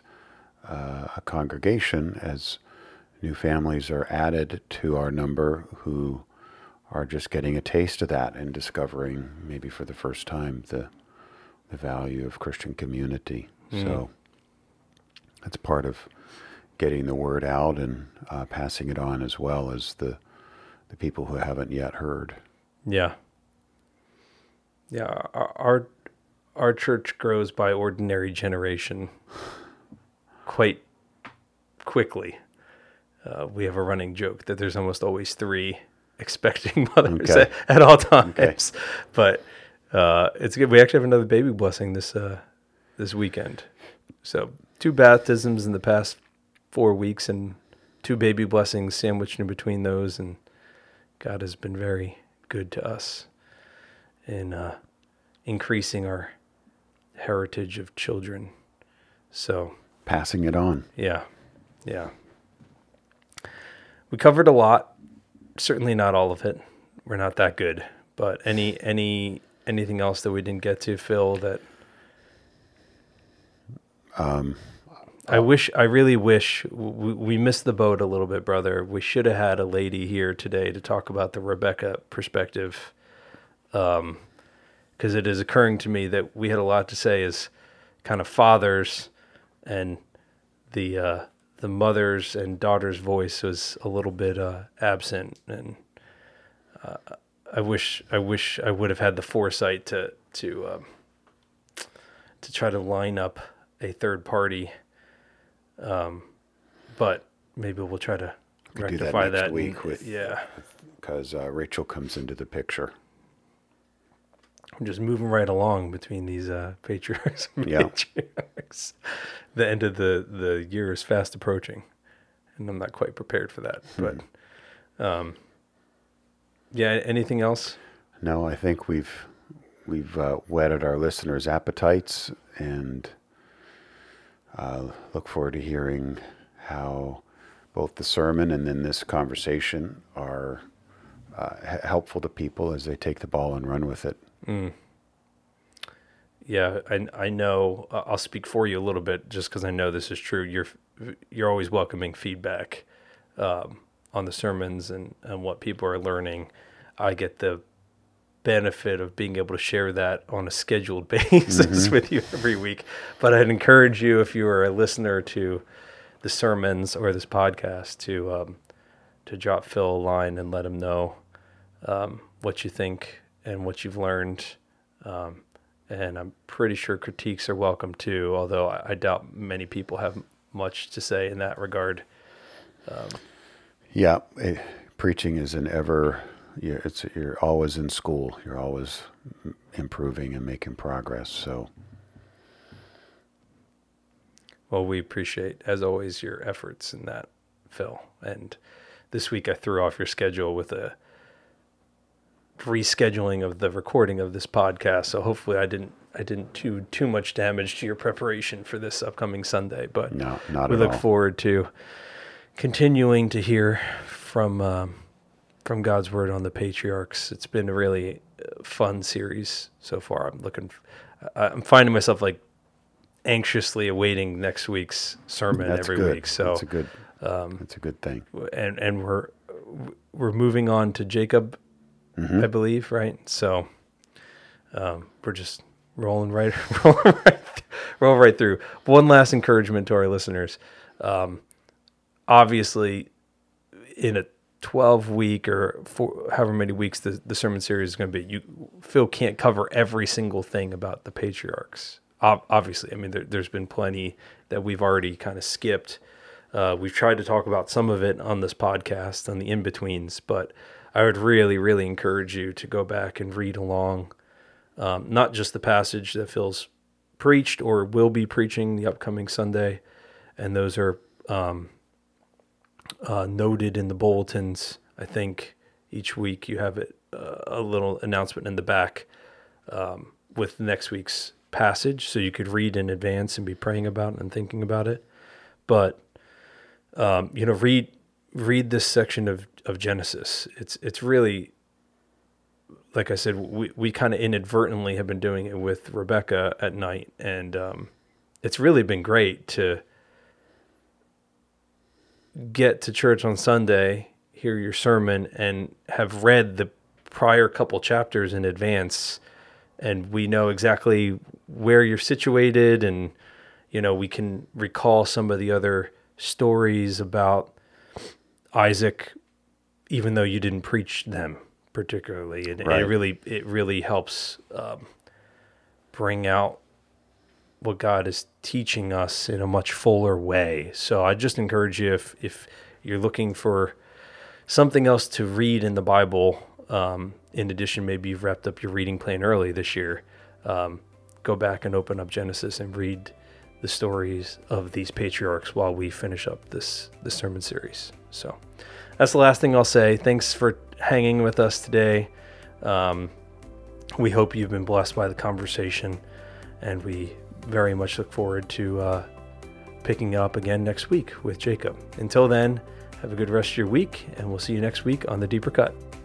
uh, a congregation, as new families are added to our number who are just getting a taste of that and discovering, maybe for the first time, the the value of Christian community. Mm. So that's part of getting the word out and uh, passing it on, as well as the, the people who haven't yet heard. Yeah. Yeah, our our church grows by ordinary generation quite quickly. Uh, we have a running joke that there's almost always three expecting mothers okay. at, at all times. Okay. But uh, it's good. We actually have another baby blessing this uh, this weekend. So two baptisms in the past four weeks and two baby blessings sandwiched in between those. And God has been very good to us in uh, increasing our heritage of children. So passing it on. Yeah, yeah. We covered a lot. Certainly not all of it. We're not that good. But any any anything else that we didn't get to, Phil? That um, I wish. I really wish we, we missed the boat a little bit, brother. We should have had a lady here today to talk about the Rebecca perspective, because um, it is occurring to me that we had a lot to say as kind of fathers, and the. Uh, The mother's and daughter's voice was a little bit uh, absent, and uh, I wish I wish I would have had the foresight to to um, to try to line up a third party. Um, but maybe we'll try to we rectify do that next that week. And, with, yeah, because uh, Rachel comes into the picture. I'm just moving right along between these uh, patriarchs and yeah. patriarchs. The end of the, the year is fast approaching, and I'm not quite prepared for that. But um, yeah, anything else? No, I think we've we've uh, whetted our listeners' appetites, and uh, look forward to hearing how both the sermon and then this conversation are uh, helpful to people as they take the ball and run with it. Mm. Yeah, I I know. Uh, I'll speak for you a little bit, just because I know this is true. You're you're always welcoming feedback um, on the sermons and, and what people are learning. I get the benefit of being able to share that on a scheduled basis mm-hmm. with you every week. But I'd encourage you, if you are a listener to the sermons or this podcast, to um, to drop Phil a line and let him know um, what you think and what you've learned, um, and I'm pretty sure critiques are welcome too, although I, I doubt many people have much to say in that regard. Um, yeah, it, preaching is an ever, you're, it's, you're always in school, you're always improving and making progress, so. Well, we appreciate, as always, your efforts in that, Phil, and this week I threw off your schedule with a rescheduling of the recording of this podcast, so hopefully I didn't I didn't do too much damage to your preparation for this upcoming Sunday. But no, not we at look all. forward to continuing to hear from um, from God's Word on the patriarchs. It's been a really fun series so far. I'm looking, I'm finding myself like anxiously awaiting next week's sermon that's every good. week. So that's a good, um, that's a good thing. And and we're we're moving on to Jacob. Mm-hmm. I believe, right? So um, we're just rolling right, rolling right, roll right through. One last encouragement to our listeners. Um, obviously, in a twelve-week or four, however many weeks the, the sermon series is going to be, you Phil can't cover every single thing about the patriarchs. Ob- obviously, I mean, there, there's been plenty that we've already kind of skipped. Uh, we've tried to talk about some of it on this podcast, on the in-betweens, but I would really, really encourage you to go back and read along, um, not just the passage that Phil's preached or will be preaching the upcoming Sunday, and those are um, uh, noted in the bulletins. I think each week you have it, uh, a little announcement in the back um, with next week's passage, so you could read in advance and be praying about it and thinking about it. But um, you know, read read this section of. Of Genesis. It's it's really, like I said, we, we kind of inadvertently have been doing it with Rebecca at night, and um, it's really been great to get to church on Sunday, hear your sermon, and have read the prior couple chapters in advance, and we know exactly where you're situated, and you know we can recall some of the other stories about Isaac even though you didn't preach them particularly. And right. it really it really helps um, bring out what God is teaching us in a much fuller way. So I just encourage you, if if you're looking for something else to read in the Bible, um, in addition, maybe you've wrapped up your reading plan early this year, um, go back and open up Genesis and read the stories of these patriarchs while we finish up this, this sermon series. So that's the last thing I'll say. Thanks for hanging with us today. Um, we hope you've been blessed by the conversation, and we very much look forward to uh, picking up again next week with Jacob. Until then, have a good rest of your week, and we'll see you next week on The Deeper Cut.